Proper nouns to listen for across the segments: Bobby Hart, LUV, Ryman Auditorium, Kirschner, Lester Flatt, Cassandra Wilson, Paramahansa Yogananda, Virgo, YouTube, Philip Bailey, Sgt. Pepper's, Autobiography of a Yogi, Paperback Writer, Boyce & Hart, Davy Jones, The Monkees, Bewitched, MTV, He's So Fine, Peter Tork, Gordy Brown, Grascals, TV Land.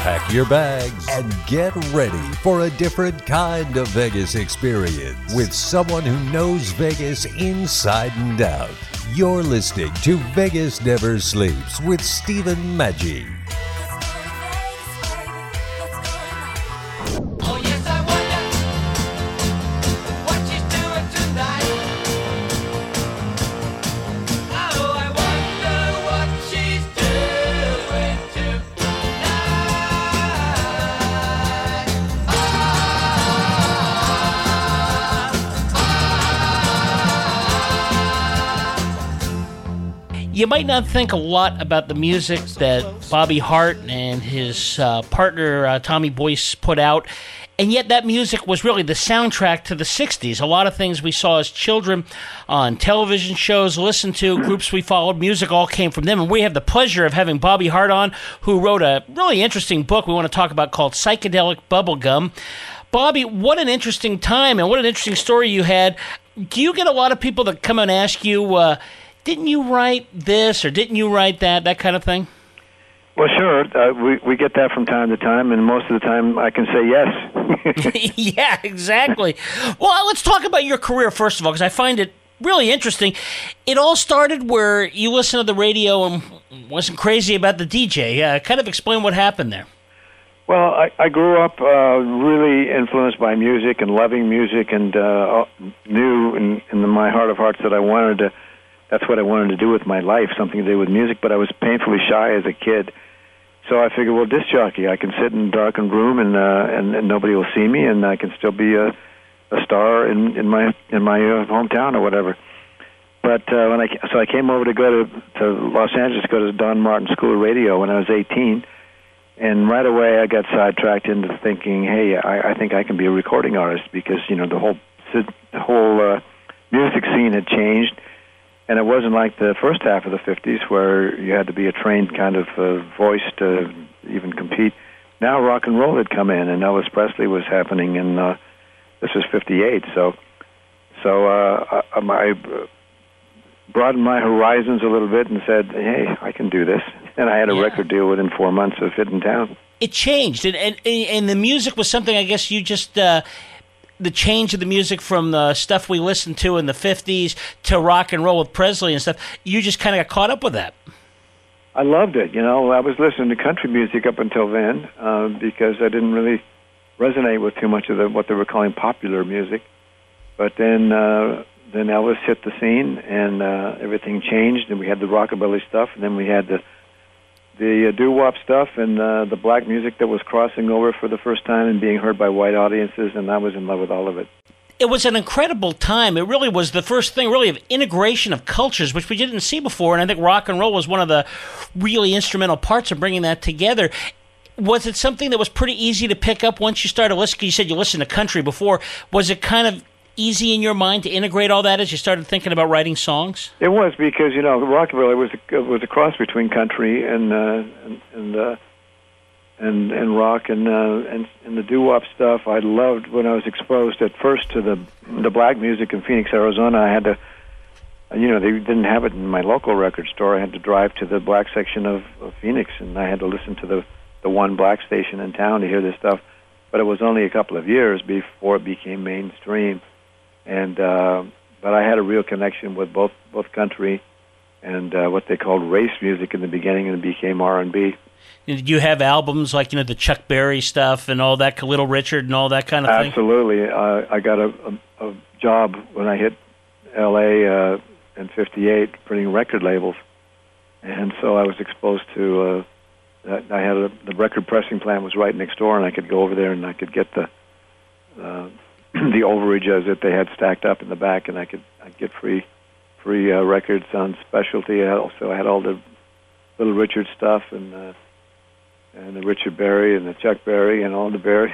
Pack your bags and get ready for a different kind of Vegas experience with someone who knows Vegas inside and out. You're listening to Vegas Never Sleeps with Steven Maggi. You might not think a lot about the music that Bobby Hart and his partner Tommy Boyce put out, and yet that music was really the soundtrack to the 60s. A lot of things we saw as children on television shows, listened to, groups we followed, music all came from them. And we have the pleasure of having Bobby Hart on, who wrote a really interesting book we want to talk about called Psychedelic Bubblegum. Bobby, what an interesting time and what an interesting story you had. Do you get a lot of people that come and ask you, didn't you write this or didn't you write that, that kind of thing? Well, sure. We get that from time to time, and most of the time I can say yes. Yeah, exactly. Well, let's talk about your career, first of all, because I find it really interesting. It all started where you listened to the radio and wasn't crazy about the DJ. Kind of explain what happened there. Well, I grew up really influenced by music and loving music, and knew in my heart of hearts that I wanted to. That's what I wanted to do with my life, something to do with music, but I was painfully shy as a kid. So I figured, well, disc jockey, I can sit in a darkened room and nobody will see me, and I can still be a star in my hometown or whatever. But I came over to go to Los Angeles to go to Don Martin School of Radio when I was 18, and right away I got sidetracked into thinking, hey, I think I can be a recording artist, because the whole music scene had changed. And it wasn't like the first half of the 50s where you had to be a trained kind of voice to even compete. Now rock and roll had come in, and Elvis Presley was happening, and this was 58. So I broadened my horizons a little bit and said, hey, I can do this. And I had a record deal within 4 months of hitting town. It changed, and the music was something, I guess, you just... the change of the music from the stuff we listened to in the 50s to rock and roll with Presley and stuff, you just kind of got caught up with that. I loved it. I was listening to country music up until then because I didn't really resonate with too much of what they were calling popular music. But then Elvis hit the scene, and everything changed, and we had the rockabilly stuff, and then we had the doo-wop stuff, and the black music that was crossing over for the first time and being heard by white audiences, and I was in love with all of it. It was an incredible time. It really was the first thing, really, of integration of cultures, which we didn't see before, and I think rock and roll was one of the really instrumental parts of bringing that together. Was it something that was pretty easy to pick up once you started listening? You said you listened to country before. Was it kind of easy in your mind to integrate all that as you started thinking about writing songs? It was, because rockabilly was a cross between country and rock and the doo-wop stuff. I loved when I was exposed at first to the black music in Phoenix, Arizona. I had to, they didn't have it in my local record store. I had to drive to the black section of Phoenix, and I had to listen to the one black station in town to hear this stuff. But it was only a couple of years before it became mainstream. And but I had a real connection with both country and what they called race music in the beginning, and it became R&B. Did you have albums like the Chuck Berry stuff and all that, Little Richard and all that kind of thing? Absolutely. I got a job when I hit L.A. In '58 printing record labels, and so I was exposed to. I had the record pressing plant was right next door, and I could go over there and I could get the overage as if they had stacked up in the back, and I'd get free records on specialty. I also had all the Little Richard stuff and and the Richard Berry and the Chuck Berry and all the Berries.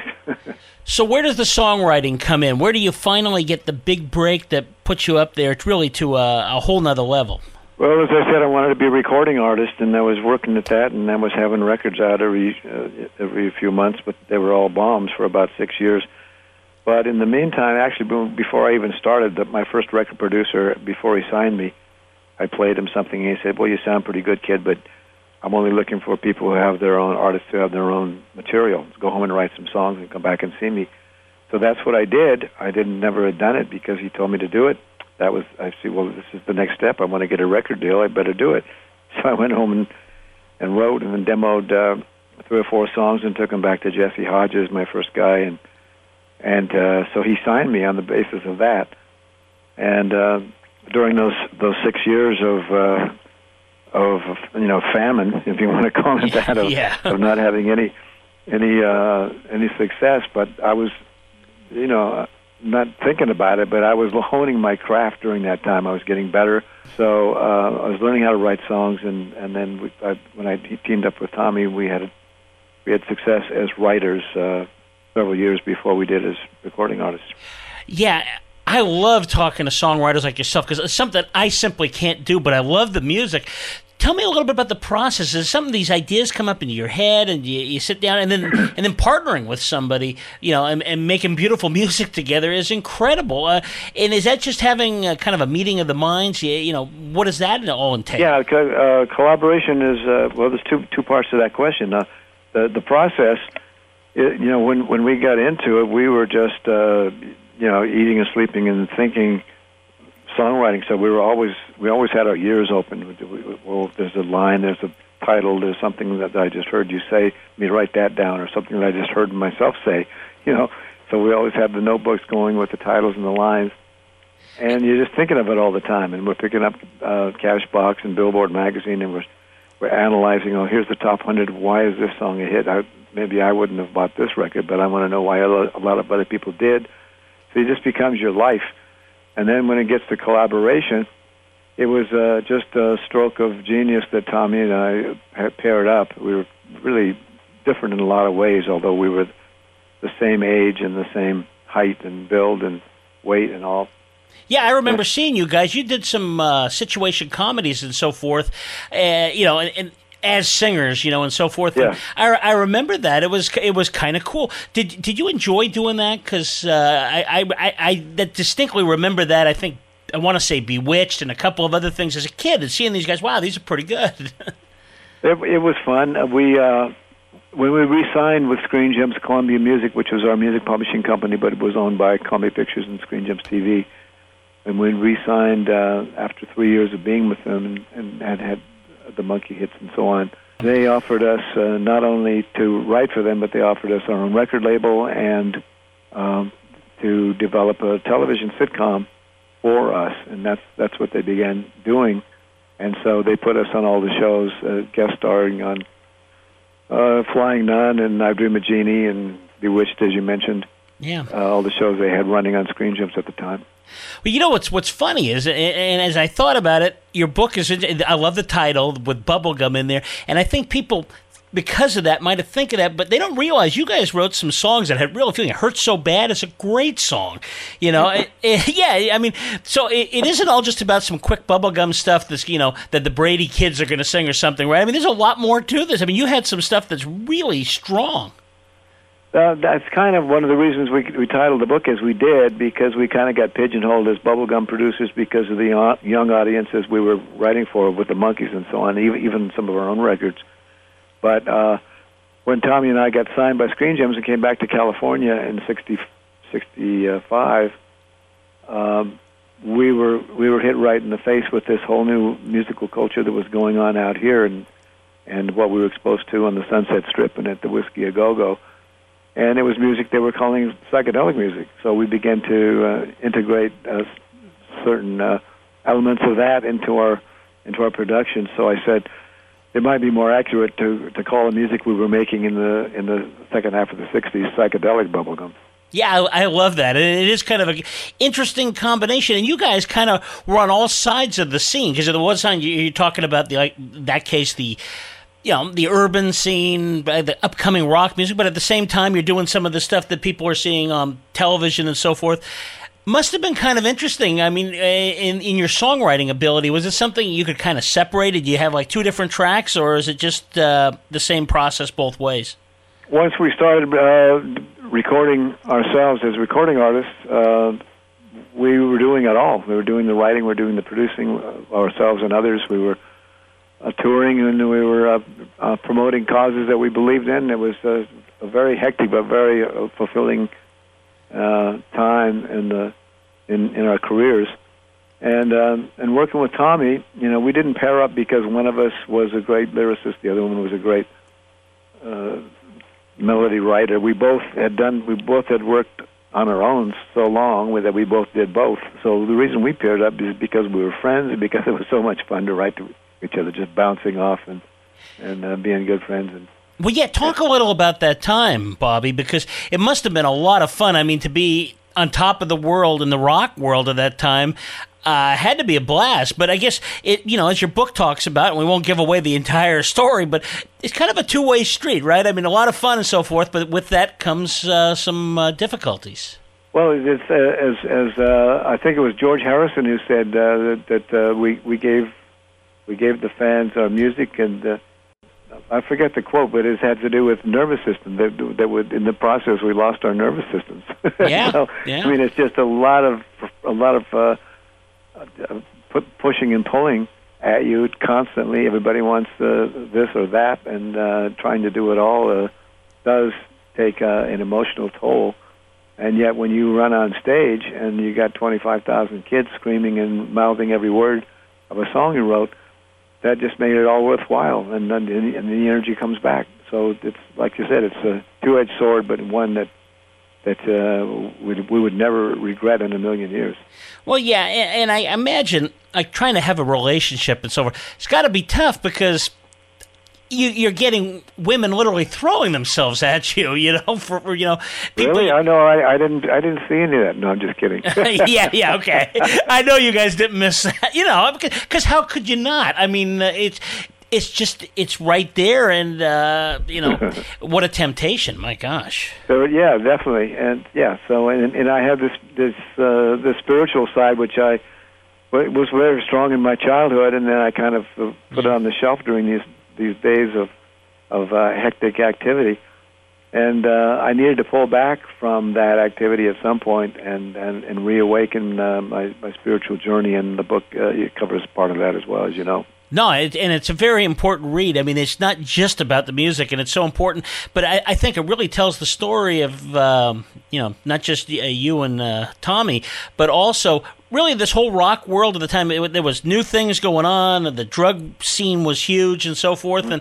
So where does the songwriting come in? Where do you finally get the big break that puts you up there really to a whole nother level? Well, as I said, I wanted to be a recording artist, and I was working at that, and I was having records out every few months, but they were all bombs for about 6 years. But in the meantime, actually, before I even started, my first record producer, before he signed me, I played him something, and he said, well, you sound pretty good, kid, but I'm only looking for people who have their own, artists who have their own material. Let's go home and write some songs and come back and see me. So that's what I did. I never had done it because he told me to do it. That was, I see, well, this is the next step. I want to get a record deal. I better do it. So I went home and wrote and then demoed 3 or 4 songs and took them back to Jesse Hodges, my first guy, and so he signed me on the basis of that. And during those 6 years of famine, if you want to call it that, of not having any success, but I was, not thinking about it, but I was honing my craft during that time. I was getting better, so I was learning how to write songs, and then when I teamed up with Tommy, we had success as writers several years before we did as recording artists. Yeah, I love talking to songwriters like yourself because it's something I simply can't do, but I love the music. Tell me a little bit about the process. Is some of these ideas come up into your head, and you sit down, and then partnering with somebody, and making beautiful music together is incredible. And is that just having kind of a meeting of the minds? What does that all entail? Yeah, collaboration is there's two parts to that question. The process, when we got into it, we were just eating and sleeping and thinking. Songwriting, so we always had our ears open. Well, there's a line, there's a title, there's something that I just heard you say. Let me write that down, or something that I just heard myself say. So we always had the notebooks going with the titles and the lines, and you're just thinking of it all the time. And we're picking up Cashbox and Billboard magazine, and we're analyzing. Oh, here's the top 100. Why is this song a hit? Maybe I wouldn't have bought this record, but I want to know why a lot of other people did. So it just becomes your life. And then when it gets to collaboration, it was just a stroke of genius that Tommy and I had paired up. We were really different in a lot of ways, although we were the same age and the same height and build and weight and all. Yeah, I remember seeing you guys. You did some situation comedies and so forth, and as singers, and so forth. Yeah. I remember that. It was kind of cool. Did you enjoy doing that? Because I distinctly remember that. I think I want to say Bewitched and a couple of other things as a kid, and seeing these guys. Wow, these are pretty good. It was fun. We when we re-signed with Screen Gems Columbia Music, which was our music publishing company, but it was owned by Columbia Pictures and Screen Gems TV. And we re-signed after 3 years of being with them, and had the Monkey hits and so on. They offered us not only to write for them, but they offered us our own record label and to develop a television sitcom for us, and that's what they began doing. And so they put us on all the shows, guest starring on Flying Nun and I Dream of Jeannie and Bewitched, as you mentioned. Yeah, all the shows they had running on Screen Gems at the time. Well, what's funny is, and as I thought about it, your book is, I love the title with bubblegum in there, and I think people, because of that, might have think of that, but they don't realize you guys wrote some songs that had real feeling. It Hurts So Bad is a great song, so it isn't all just about some quick bubblegum stuff that's, that the Brady kids are going to sing or something, right? I mean, there's a lot more to this. I mean, you had some stuff that's really strong. That's kind of one of the reasons we titled the book as we did, because we kind of got pigeonholed as bubblegum producers because of the young audiences we were writing for with the Monkees and so on, even some of our own records. But when Tommy and I got signed by Screen Gems and came back to California in 65, we were hit right in the face with this whole new musical culture that was going on out here and what we were exposed to on the Sunset Strip and at the Whiskey A Go-Go. And it was music they were calling psychedelic music. So we began to integrate certain elements of that into our production. So I said it might be more accurate to call the music we were making in the second half of the 60s psychedelic bubblegum. Yeah, I love that. It is kind of an interesting combination, and you guys kind of were on all sides of the scene, because at the one time you're talking about the, like, that case, the you know, the urban scene, the upcoming rock music, but at the same time, you're doing some of the stuff that people are seeing on television and so forth. Must have been kind of interesting. I mean, in your songwriting ability, was it something you could kind of separate? Did you have like two different tracks, or is it just the same process both ways? Once we started recording ourselves as recording artists, we were doing it all. We were doing the writing, we were doing the producing ourselves and others. We were touring, and we were promoting causes that we believed in. It was a very hectic but very fulfilling time in our careers, and working with Tommy, you know, we didn't pair up because one of us was a great lyricist, the other one was a great melody writer. We both had worked on our own so long that we both did both. So the reason we paired up is because we were friends, and because it was so much fun to write to each other, just bouncing off and being good friends. And well, yeah, talk a little about that time, Bobby, because it must have been a lot of fun. I mean, to be on top of the world in the rock world at that time had to be a blast. But I guess, as your book talks about, and we won't give away the entire story, but it's kind of a two-way street, right? I mean, a lot of fun and so forth, but with that comes some difficulties. Well, it's, as I think it was George Harrison who said that we gave the fans our music, and... I forget the quote, but it had to do with nervous system. That would, in the process, we lost our nervous systems. Yeah, so, yeah. I mean, it's just a lot of pushing and pulling at you constantly. Everybody wants this or that, and trying to do it all does take an emotional toll. And yet, when you run on stage and you got 25,000 kids screaming and mouthing every word of a song you wrote, that just made it all worthwhile, and the energy comes back. So it's like you said, it's a two-edged sword, but one that we would never regret in a million years. Well, yeah, and I imagine like trying to have a relationship and so forth, it's got to be tough because you're getting women literally throwing themselves at you. You know, for people. Really? I know. I didn't see any of that. No, I'm just kidding. yeah. Okay. I know you guys didn't miss that. You know, because how could you not? I mean, it's just right there, and what a temptation. My gosh. So, yeah, definitely, and yeah. So and I have this spiritual side which was very strong in my childhood, and then I kind of put it on the shelf during these days of hectic activity, and I needed to pull back from that activity at some point and reawaken my spiritual journey, and the book it covers part of that as well, as you know. No, and it's a very important read. I mean, it's not just about the music, and it's so important, but I think it really tells the story of, not just you and Tommy, but also really this whole rock world at the time. There was new things going on, and the drug scene was huge and so forth, and,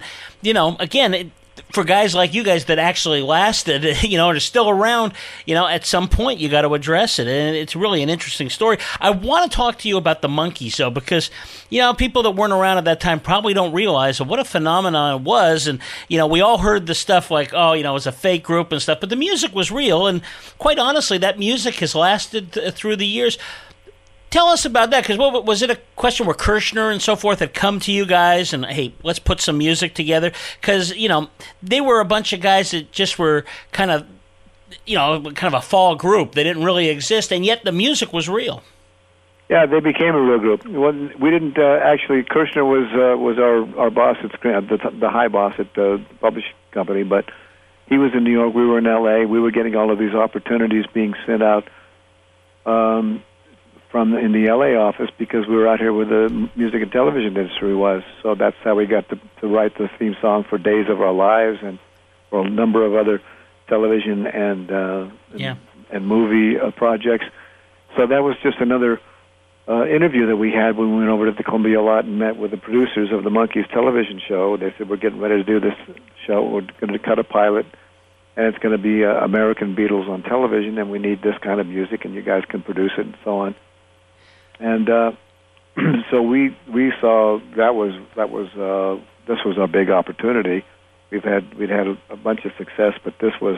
again, for guys like you guys that actually lasted, and are still around, at some point you got to address it, and it's really an interesting story. I want to talk to you about the Monkees, though, because people that weren't around at that time probably don't realize what a phenomenon it was, and we all heard the stuff like, oh, it was a fake group and stuff, but the music was real, and quite honestly, that music has lasted through the years. Tell us about that, because was it a question where Kirschner and so forth had come to you guys and, hey, let's put some music together? Because, they were a bunch of guys that just were kind of a fall group. They didn't really exist, and yet the music was real. Yeah, they became a real group. We didn't actually, Kirschner was our boss at Screen, the high boss at the publishing company, but he was in New York, we were in L.A., we were getting all of these opportunities being sent out, in the LA office, because we were out here where the music and television industry was. So that's how we got to write the theme song for Days of Our Lives and for a number of other television and movie projects. So that was just another interview that we had when we went over to the Columbia lot and met with the producers of the Monkees television show. They said, we're getting ready to do this show. We're going to cut a pilot, and it's going to be American Beatles on television, and we need this kind of music, and you guys can produce it and so on. And so we saw that was this was our big opportunity. We'd had a bunch of success, but this was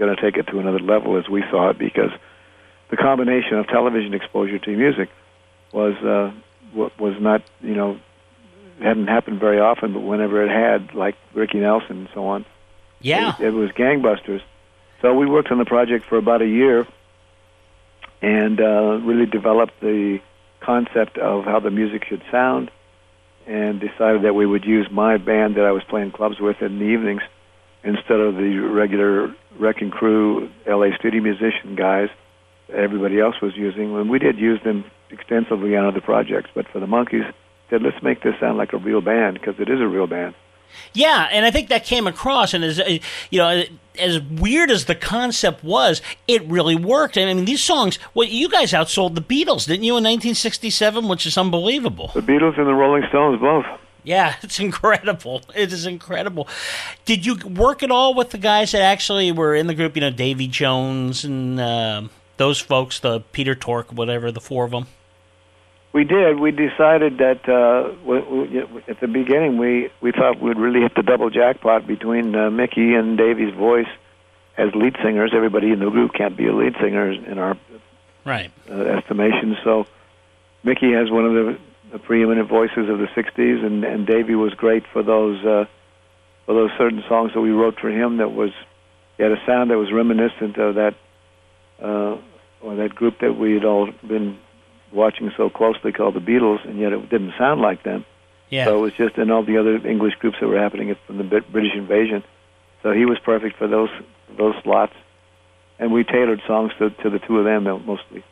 going to take it to another level, as we saw it, because the combination of television exposure to music was not It hadn't happened very often, but whenever it had, like Ricky Nelson and so on, yeah, it was gangbusters. So we worked on the project for about a year and really developed the concept of how the music should sound, and decided that we would use my band that I was playing clubs with in the evenings instead of the regular Wrecking Crew, LA studio musician guys everybody else was using. And we did use them extensively on other projects, but for the Monkees, said, let's make this sound like a real band, because it is a real band. Yeah, and I think that came across, and as you know, as weird as the concept was, it really worked. I mean, these songs, well, you guys outsold the Beatles, didn't you, in 1967, which is unbelievable. The Beatles and the Rolling Stones, both. Yeah, it's incredible. It is incredible. Did you work at all with the guys that actually were in the group, you know, Davy Jones and those folks, the Peter Tork, whatever, the four of them? We did. We decided that at the beginning we thought we'd really hit the double jackpot between Mickey and Davy's voice as lead singers. Everybody in the group can't be a lead singer in our estimation. So Mickey has one of the preeminent voices of the 60s, and Davy was great for those certain songs that we wrote for him that was, he had a sound that was reminiscent of that, or that group that we had all been watching so closely called the Beatles, and yet it didn't sound like them. Yeah. So it was just in all the other English groups that were happening from the British invasion. So he was perfect for those slots. And we tailored songs to the two of them mostly.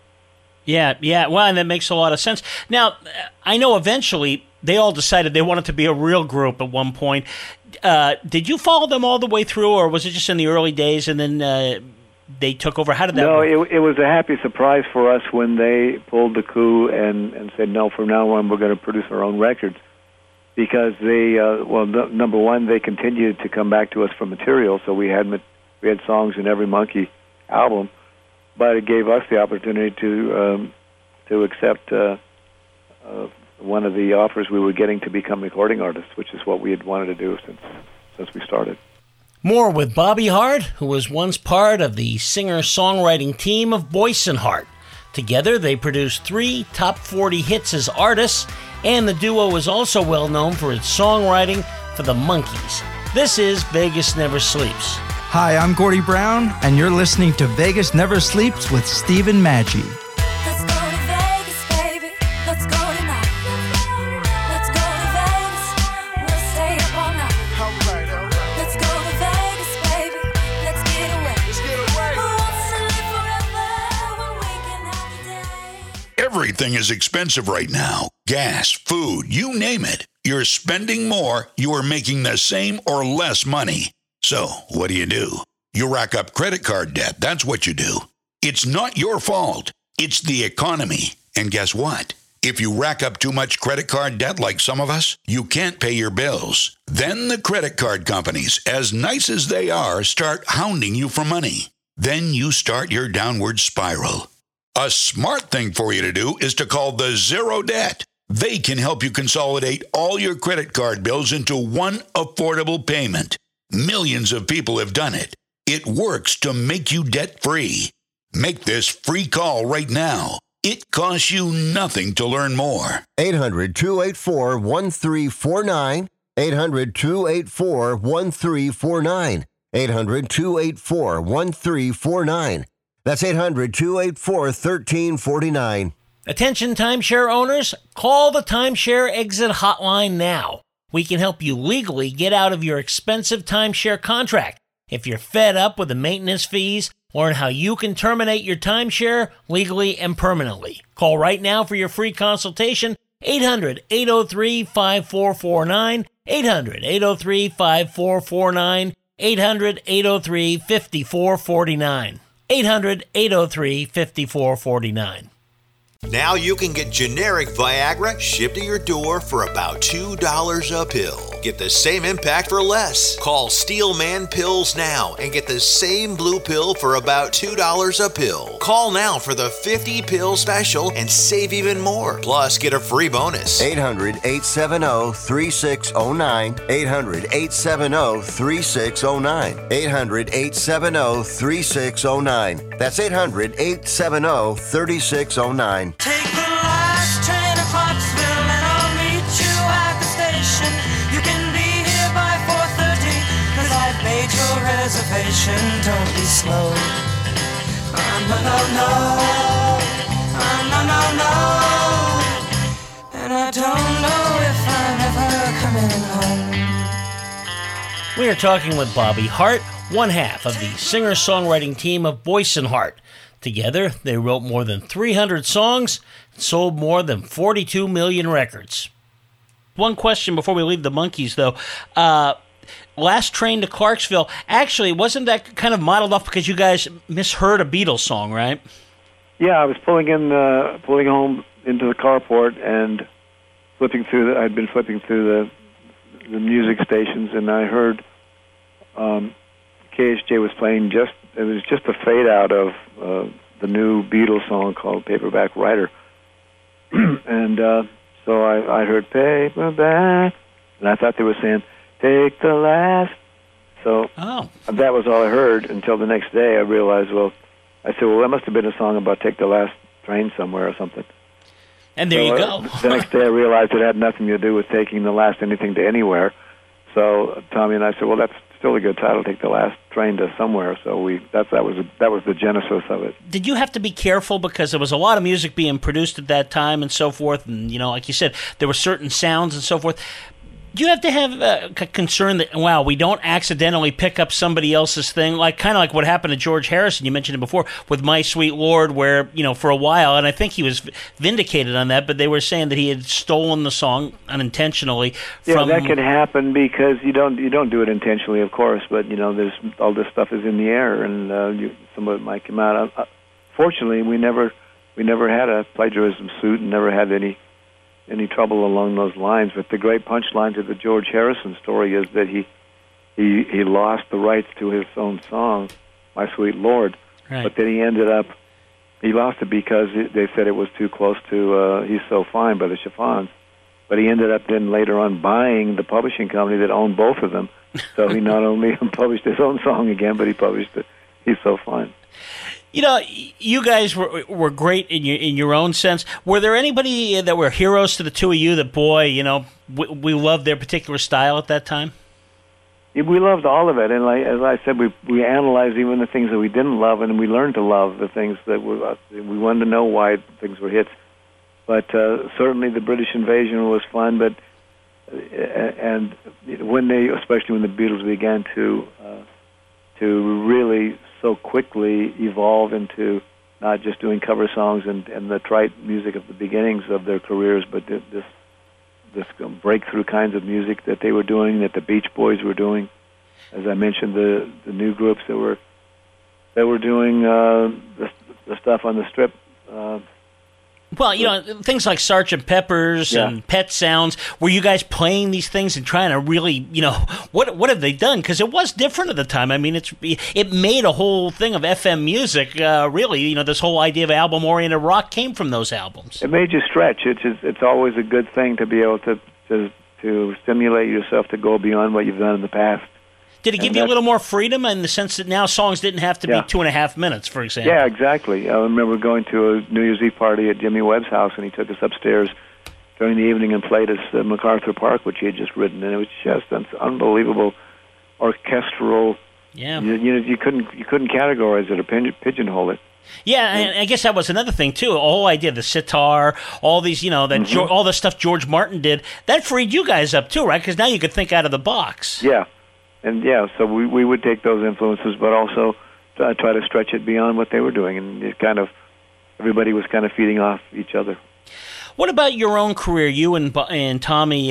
Yeah, yeah. Well, and that makes a lot of sense. Now, I know eventually they all decided they wanted to be a real group at one point. Did you follow them all the way through, or was it just in the early days and then... they took over? How did that work? No, it was a happy surprise for us when they pulled the coup and said, no, from now on, we're going to produce our own records. Because they, number one, they continued to come back to us for material, so we had songs in every Monkey album, but it gave us the opportunity to accept one of the offers we were getting to become recording artists, which is what we had wanted to do since we started. More with Bobby Hart, who was once part of the singer-songwriting team of Boyce and Hart. Together, they produced 3 top 40 hits as artists, and the duo is also well known for its songwriting for the Monkees. This is Vegas Never Sleeps. Hi, I'm Gordy Brown, and you're listening to Vegas Never Sleeps with Steven Maggi. Everything is expensive right now. Gas, food, you name it. You're spending more, you are making the same or less money. So, what do? You rack up credit card debt, that's what you do. It's not your fault. It's the economy. And guess what? If you rack up too much credit card debt like some of us, you can't pay your bills. Then the credit card companies, as nice as they are, start hounding you for money. Then you start your downward spiral. A smart thing for you to do is to call the Zero Debt. They can help you consolidate all your credit card bills into one affordable payment. Millions of people have done it. It works to make you debt-free. Make this free call right now. It costs you nothing to learn more. 800-284-1349. 800-284-1349. 800-284-1349. That's 800-284-1349. Attention timeshare owners, call the Timeshare Exit Hotline now. We can help you legally get out of your expensive timeshare contract. If you're fed up with the maintenance fees, learn how you can terminate your timeshare legally and permanently. Call right now for your free consultation, 800-803-5449, 800-803-5449, 800-803-5449. 800-803-5449. Now you can get generic Viagra shipped to your door for about $2 a pill. Get the same impact for less. Call Steelman Pills now and get the same blue pill for about $2 a pill. Call now for the 50-pill special and save even more. Plus, get a free bonus. 800-870-3609. 800-870-3609. 800-870-3609. That's 800-870-3609. Take the last train to Clarksville and I'll meet you at the station. patient, don't be slow. I'm no, no, no. And I don't know if I'm ever coming home. We are talking with Bobby Hart, one half of the singer-songwriting team of Boyce and Hart. Together, they wrote more than 300 songs and sold more than 42 million records. One question before we leave the Monkees, though. Last Train to Clarksville, actually, wasn't that kind of modeled off because you guys misheard a Beatles song, right? Yeah, I was pulling home into the carport and I'd been flipping through the music stations, and I heard KHJ was playing it was just a fade out of the new Beatles song called Paperback Writer. And so I heard Paperback, and I thought they were saying, take the last. So that was all I heard until the next day. I realized, that must have been a song about take the last train somewhere or something. And there you go. The next day I realized it had nothing to do with taking the last anything to anywhere. So Tommy and I said, that's still a good title, take the last train to somewhere. So that was the genesis of it. Did you have to be careful because there was a lot of music being produced at that time and so forth, and like you said, there were certain sounds and so forth. Do you have to have a concern that we don't accidentally pick up somebody else's thing, kind of like what happened to George Harrison? You mentioned it before with My Sweet Lord, where for a while, and I think he was vindicated on that, but they were saying that he had stolen the song unintentionally. That can happen because you don't do it intentionally, of course, but there's all this stuff is in the air, and some of it might come out. Fortunately, we never had a plagiarism suit and never had any trouble along those lines. But the great punchline to the George Harrison story is that he lost the rights to his own song, My Sweet Lord. Right. But then he lost it because they said it was too close to He's So Fine by the Chiffons. But he ended up then later on buying the publishing company that owned both of them. So he not only published his own song again, but he published it, He's So Fine. You guys were great in your own sense. Were there anybody that were heroes to the two of you that, we loved their particular style at that time? We loved all of it, and as I said, we analyzed even the things that we didn't love, and we learned to love the things that we wanted to know why things were hits. But certainly the British Invasion was fun, and especially when the Beatles began to really so quickly evolve into not just doing cover songs and the trite music of the beginnings of their careers, but this breakthrough kinds of music that they were doing, that the Beach Boys were doing, as I mentioned, the new groups that were doing the stuff on the strip. Things like Sgt. Pepper's and Pet Sounds. Were you guys playing these things and trying to really, what have they done? Because it was different at the time. I mean, it made a whole thing of FM music. Really, this whole idea of album-oriented rock came from those albums. It made you stretch. It's always a good thing to be able to stimulate yourself to go beyond what you've done in the past. Did it give you a little more freedom in the sense that now songs didn't have to be 2.5 minutes, for example? Yeah, exactly. I remember going to a New Year's Eve party at Jimmy Webb's house, and he took us upstairs during the evening and played us MacArthur Park, which he had just written, and it was just an unbelievable orchestral. Yeah, you couldn't categorize it or pigeonhole it. Yeah, and I guess that was another thing too. The whole idea of the sitar, all these, all the stuff George Martin did, that freed you guys up too, right? Because now you could think out of the box. Yeah. And so we would take those influences, but also try to stretch it beyond what they were doing, and everybody was kind of feeding off each other. What about your own career, you and Tommy,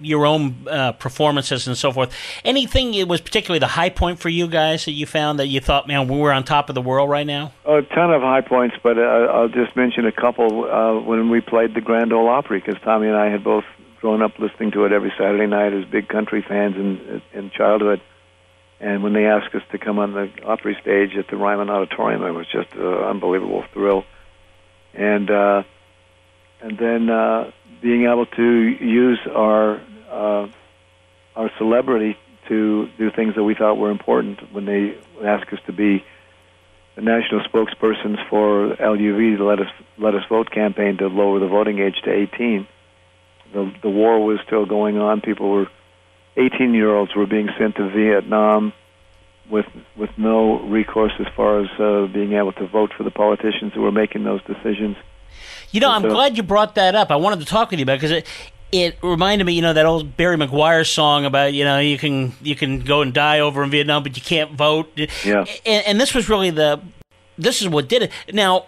your own performances and so forth? Anything that was particularly the high point for you guys that you found that you thought, man, we're on top of the world right now? A ton of high points, but I'll just mention a couple when we played the Grand Ole Opry, because Tommy and I had both grown up listening to it every Saturday night as big country fans in childhood. And when they asked us to come on the Opry stage at the Ryman Auditorium, it was just an unbelievable thrill. And then being able to use our celebrity to do things that we thought were important. When they asked us to be the national spokespersons for LUV, the Let Us Vote campaign to lower the voting age to 18, The war was still going on. 18-year-olds were being sent to Vietnam with no recourse as far as being able to vote for the politicians who were making those decisions. You know, I'm glad you brought that up. I wanted to talk with you about it because it reminded me, you know, that old Barry McGuire song about, you know, you can go and die over in Vietnam, but you can't vote. Yeah. And this was really this is what did it. Now,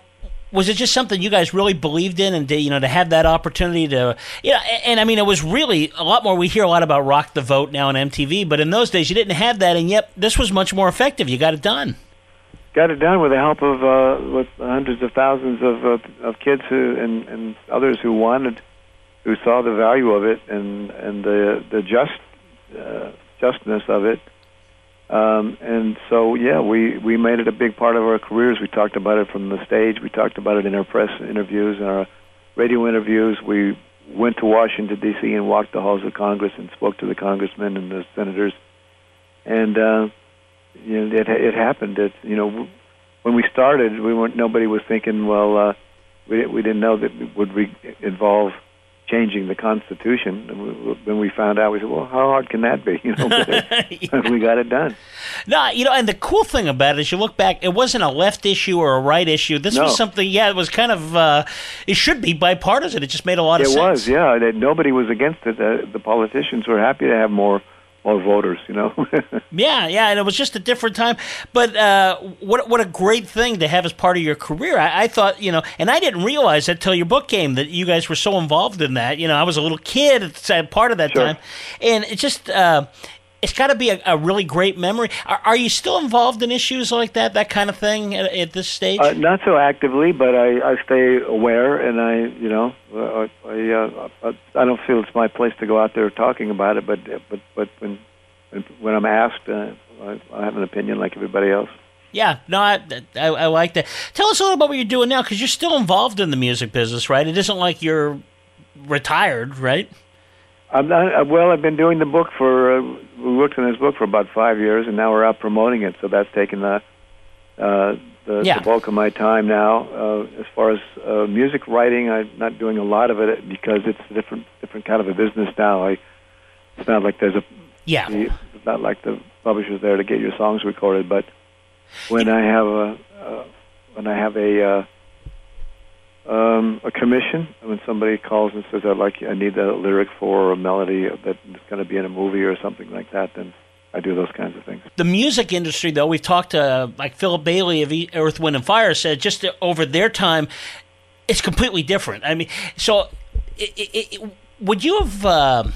was it just something you guys really believed in and, you know, to have that opportunity to, you know, and I mean, it was really a lot more. We hear a lot about Rock the Vote now on MTV, but in those days you didn't have that, and yet this was much more effective. You got it done. Got it done with the help of with hundreds of thousands of kids who and others who wanted, who saw the value of it and the justness of it. And so, yeah, we made it a big part of our careers. We talked about it from the stage. We talked about it in our press interviews and our radio interviews. We went to Washington, D.C. and walked the halls of Congress and spoke to the congressmen and the senators. And you know, it happened. You know, when we started, nobody was thinking, well, we didn't know that it would involve changing the Constitution. When we found out, we said, well, how hard can that be? You know, yeah. We got it done. No, you know, and the cool thing about it is you look back, it wasn't a left issue or a right issue. This was something, it was kind of, it should be bipartisan. It just made a lot of sense. It was, yeah. Nobody was against it. The politicians were happy to have more voters, you know. yeah, and it was just a different time. But what a great thing to have as part of your career. I thought, you know, and I didn't realize that till your book came that you guys were so involved in that. You know, I was a little kid at part of that time, and it just it's got to be a really great memory. Are you still involved in issues like that kind of thing at this stage? Not so actively, but I stay aware, and I don't feel it's my place to go out there talking about it, but when I'm asked, I have an opinion like everybody else. Yeah, no, I like that. Tell us a little about what you're doing now, because you're still involved in the music business, right? It isn't like you're retired, right? I'm not, well, I've been doing the book we worked on this book for about 5 years, and now we're out promoting it, so that's taken the bulk of my time now. As far as music writing, I'm not doing a lot of it because it's a different kind of a business now. It's not like it's not like the publisher's there to get your songs recorded. But when I have a commission, when somebody calls and says, I need a lyric for a melody that's going to be in a movie or something like that, then I do those kinds of things. The music industry, though, we've talked to, like Philip Bailey of Earth, Wind & Fire said, just over their time, it's completely different. I mean, so would you have...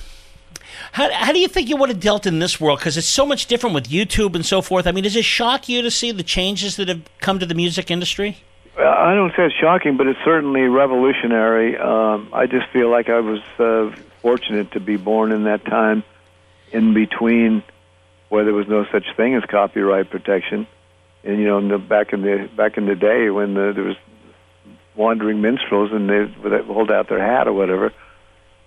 How do you think you would have dealt in this world? Because it's so much different with YouTube and so forth. I mean, does it shock you to see the changes that have come to the music industry? I don't say it's shocking, but it's certainly revolutionary. I just feel like I was fortunate to be born in that time in between where there was no such thing as copyright protection. And, you know, back in the day when there was wandering minstrels and they would hold out their hat or whatever.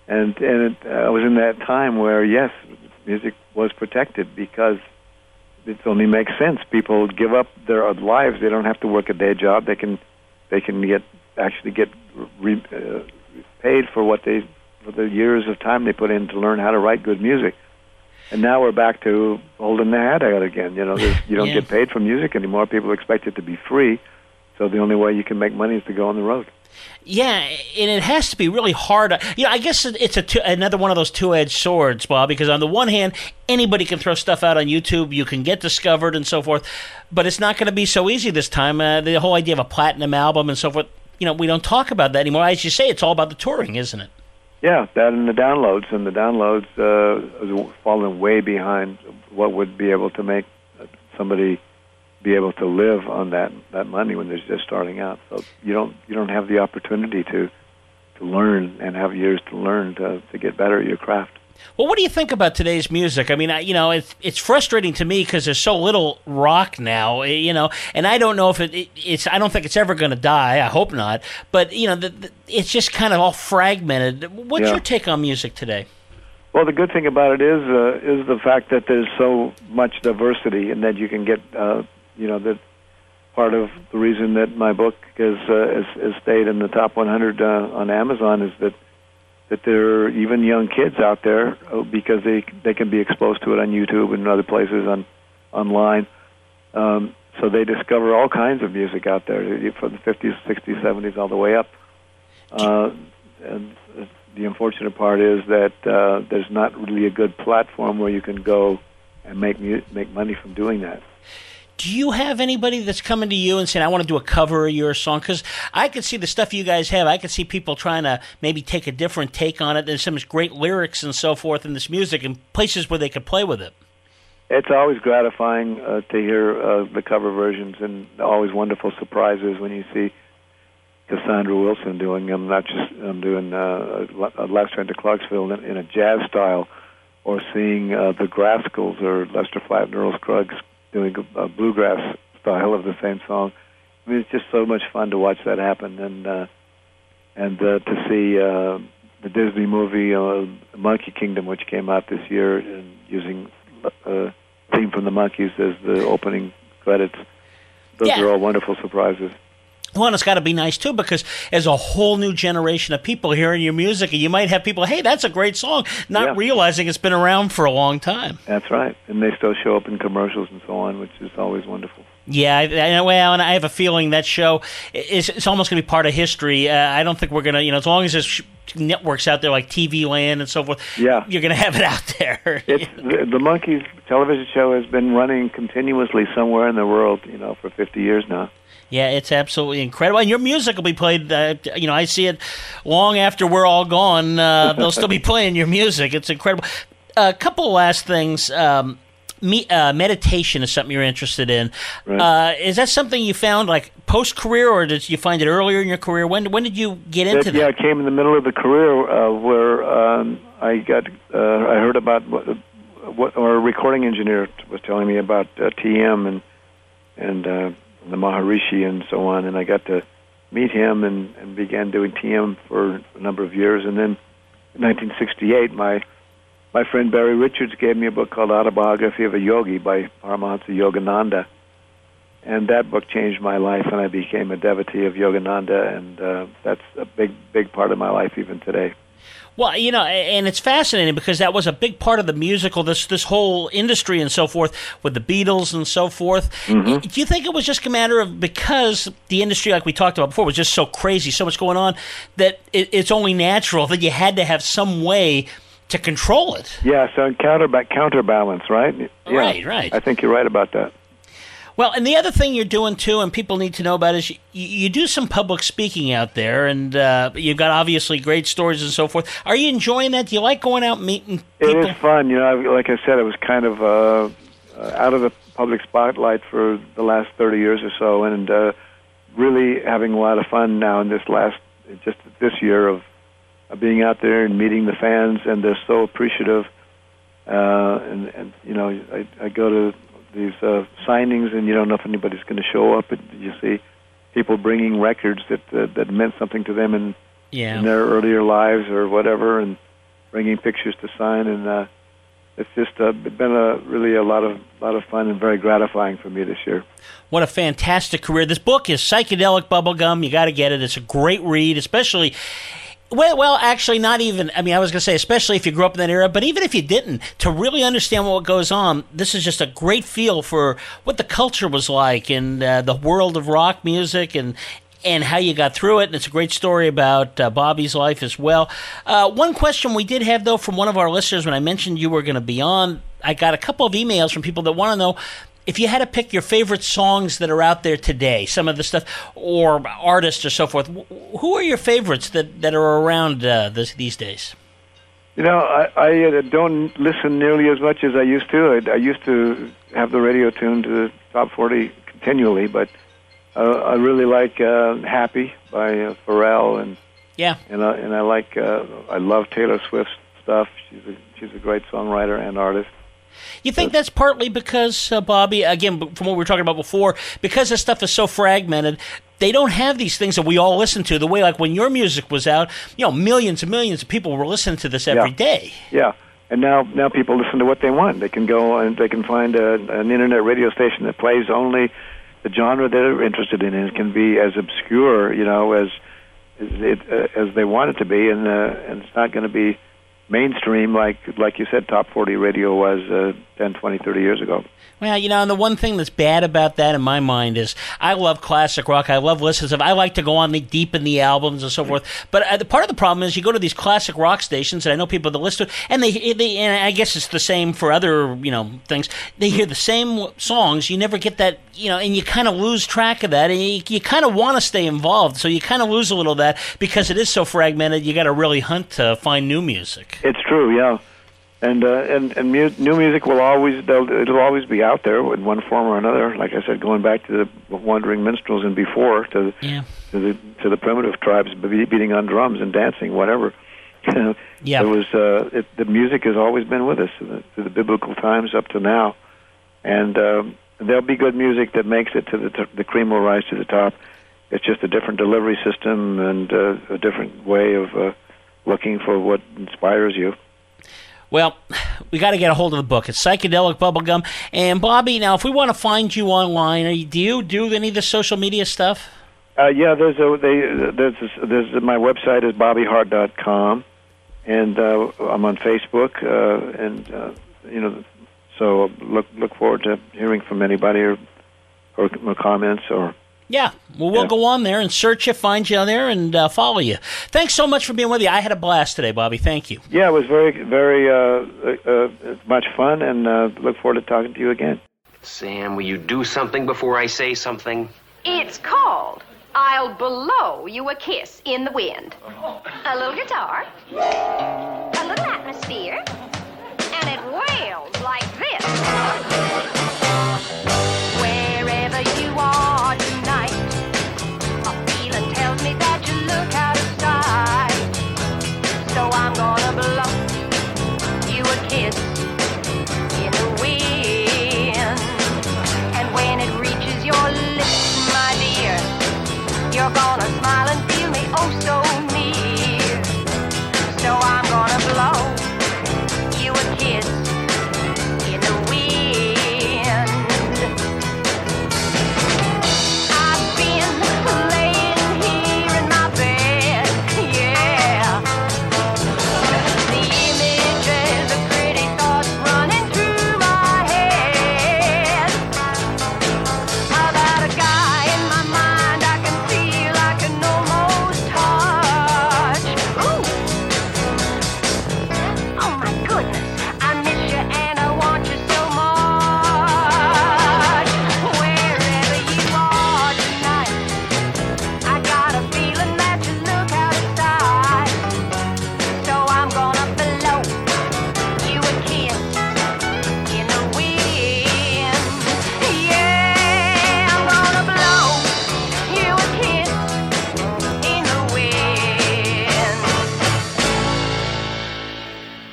And I was in that time where, yes, music was protected because it only makes sense. People give up their lives. They don't have to work a day job. They can get paid for for the years of time they put in to learn how to write good music. And now we're back to holding the hat out again. You know, you don't get paid for music anymore. People expect it to be free. So the only way you can make money is to go on the road. Yeah, and it has to be really hard. You know, I guess it's another one of those two-edged swords, Bob, because on the one hand, anybody can throw stuff out on YouTube. You can get discovered and so forth, but it's not going to be so easy this time. The whole idea of a platinum album and so forth, you know, we don't talk about that anymore. As you say, it's all about the touring, isn't it? Yeah, that and the downloads. And the downloads are falling way behind what would be able to make somebody be able to live on that money when they're just starting out. So you don't have the opportunity to learn and have years to learn to get better at your craft. Well, what do you think about today's music? I mean, you know, it's frustrating to me because there's so little rock now, you know, and I don't know if it's. I don't think it's ever going to die. I hope not. But you know, it's just kind of all fragmented. What's your take on music today? Well, the good thing about it is the fact that there's so much diversity and that you can get. You know, that part of the reason that my book has stayed in the top 100 on Amazon is that there are even young kids out there because they can be exposed to it on YouTube and other places online. So they discover all kinds of music out there from the 50s, 60s, 70s, all the way up. And the unfortunate part is that there's not really a good platform where you can go and make money from doing that. Do you have anybody that's coming to you and saying, I want to do a cover of your song? Because I could see the stuff you guys have. I could see people trying to maybe take a different take on it. There's some great lyrics and so forth in this music and places where they could play with it. It's always gratifying to hear the cover versions, and always wonderful surprises when you see Cassandra Wilson doing them, not just doing Last Train to Clarksville in a jazz style, or seeing the Grascals or Lester Flatt and Earl Scruggs doing a bluegrass style of the same song. I mean, it's just so much fun to watch that happen, and to see the Disney movie Monkey Kingdom, which came out this year, and using theme from the Monkees as the opening credits. Those are all wonderful surprises. Well, and it's got to be nice, too, because there's a whole new generation of people hearing your music, and you might have people, hey, that's a great song, not realizing it's been around for a long time. That's right, and they still show up in commercials and so on, which is always wonderful. Yeah, and I have a feeling that show is almost going to be part of history. I don't think we're going to, as long as there's networks out there like TV Land and so forth, you're going to have it out there. The Monkees television show has been running continuously somewhere in the world, for 50 years now. Yeah, it's absolutely incredible. And your music will be played, I see it long after we're all gone. They'll still be playing your music. It's incredible. A couple last things. Meditation is something you're interested in. Right. Is that something you found, post-career, or did you find it earlier in your career? When did you get into that? Yeah, it came in the middle of the career where I heard about what our recording engineer was telling me about TM and the Maharishi and so on, and I got to meet him and began doing TM for a number of years. And then in 1968, my friend Barry Richards gave me a book called Autobiography of a Yogi by Paramahansa Yogananda, and that book changed my life, and I became a devotee of Yogananda, and that's a big, big part of my life even today. Well, and it's fascinating because that was a big part of the musical, this whole industry and so forth, with the Beatles and so forth. Mm-hmm. Do you think it was just a matter of because the industry, like we talked about before, was just so crazy, so much going on, that it's only natural that you had to have some way to control it? Yeah, so counterbalance, right? Yeah, right. I think you're right about that. Well, and the other thing you're doing, too, and people need to know about is you do some public speaking out there, and you've got obviously great stories and so forth. Are you enjoying that? Do you like going out and meeting people? It is fun. Like I said, I was kind of out of the public spotlight for the last 30 years or so, and really having a lot of fun now in this year of being out there and meeting the fans, and they're so appreciative. I go to these signings, and you don't know if anybody's going to show up. And you see people bringing records that meant something to them in their earlier lives or whatever, and bringing pictures to sign. And it's just been really a lot of fun and very gratifying for me this year. What a fantastic career! This book is Psychedelic Bubblegum. You got to get it. It's a great read, especially. Well, actually, not even. I mean, I was going to say, especially if you grew up in that era, but even if you didn't, to really understand what goes on, this is just a great feel for what the culture was like and the world of rock music and how you got through it. And it's a great story about Bobby's life as well. One question we did have, though, from one of our listeners when I mentioned you were going to be on, I got a couple of emails from people that want to know if you had to pick your favorite songs that are out there today, some of the stuff, or artists or so forth, who are your favorites that are around these days? I don't listen nearly as much as I used to. I used to have the radio tuned to the top 40 continually, but I really like Happy by Pharrell. And I love Taylor Swift's stuff. She's a great songwriter and artist. You think that's partly because, Bobby, again, from what we were talking about before, because this stuff is so fragmented, they don't have these things that we all listen to the way, like when your music was out, millions and millions of people were listening to this every day. Yeah, and now people listen to what they want. They can go and they can find an internet radio station that plays only the genre they're interested in, and it can be as obscure, as they want it to be, and it's not going to be mainstream, like you said, top 40 radio was 10, 20, 30 years ago. Well, you know, and the one thing that's bad about that in my mind is I love classic rock. I love listening to, I like to go on deep in the albums and so forth. But part of the problem is you go to these classic rock stations, and I know people that listen to, and they and I guess it's the same for other, you know, things. They hear the same songs. You never get that, you know, and you kind of lose track of that, and you kind of want to stay involved. So you kind of lose a little of that because it is so fragmented. You got to really hunt to find new music. It's true, yeah. And new music will always be out there in one form or another. Like I said, going back to the wandering minstrels and before to the primitive tribes beating on drums and dancing, whatever. Yeah, the music has always been with us through the biblical times up to now, and there'll be good music that makes it to the cream will rise to the top. It's just a different delivery system and a different way of looking for what inspires you. Well, we got to get a hold of the book. It's Psychedelic Bubblegum. And, Bobby, now, if we want to find you online, do you do any of the social media stuff? Yeah, my website is bobbyhart.com, and I'm on Facebook, so look forward to hearing from anybody or comments or... Yeah, well, we'll go on there and search you, find you on there, and follow you. Thanks so much for being with you. I had a blast today, Bobby. Thank you. Yeah, it was very, very much fun, and look forward to talking to you again. Sam, will you do something before I say something? It's called I'll Blow You a Kiss in the Wind. A little guitar, a little atmosphere, and it wails like this. Wherever you are tonight. I'm gonna blow you a kiss in the wind. And when it reaches your lips, my dear, you're gonna smile and feel me oh so near. So I'm gonna blow you a kiss in the wind. I've been laying here in my bed, yeah.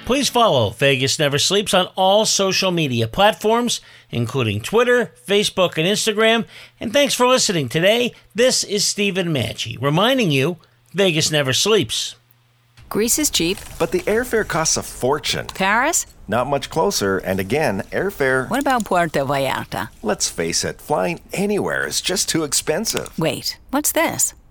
Please follow Vegas Never Sleeps on all social media platforms, including Twitter, Facebook, and Instagram. And thanks for listening today. This is Steven Maggi reminding you, Vegas never sleeps. Greece is cheap. But the airfare costs a fortune. Paris? Not much closer. And again, airfare... What about Puerto Vallarta? Let's face it, flying anywhere is just too expensive. Wait, what's this?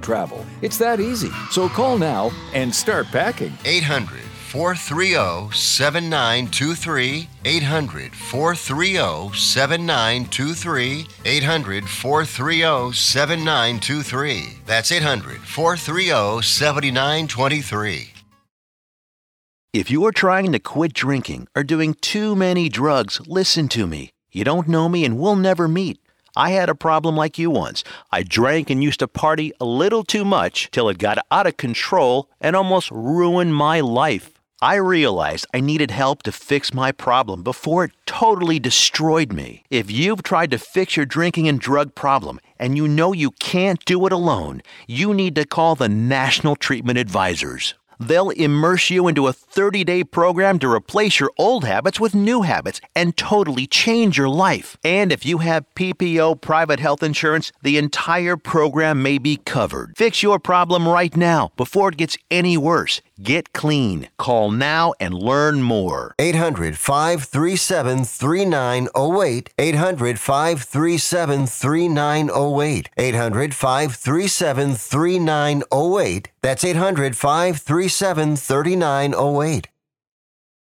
Travel. It's that easy. So call now and start packing. 800-430-7923. 800-430-7923. 800-430-7923. That's 800-430-7923. If you are trying to quit drinking or doing too many drugs, listen to me. You don't know me and we'll never meet. I had a problem like you once. I drank and used to party a little too much till it got out of control and almost ruined my life. I realized I needed help to fix my problem before it totally destroyed me. If you've tried to fix your drinking and drug problem and you know you can't do it alone, you need to call the National Treatment Advisors. They'll immerse you into a 30-day program to replace your old habits with new habits and totally change your life. And if you have PPO private health insurance, the entire program may be covered. Fix your problem right now before it gets any worse. Get clean. Call now and learn more. 800-537-3908. 800-537-3908. 800-537-3908. That's 800-537-3908.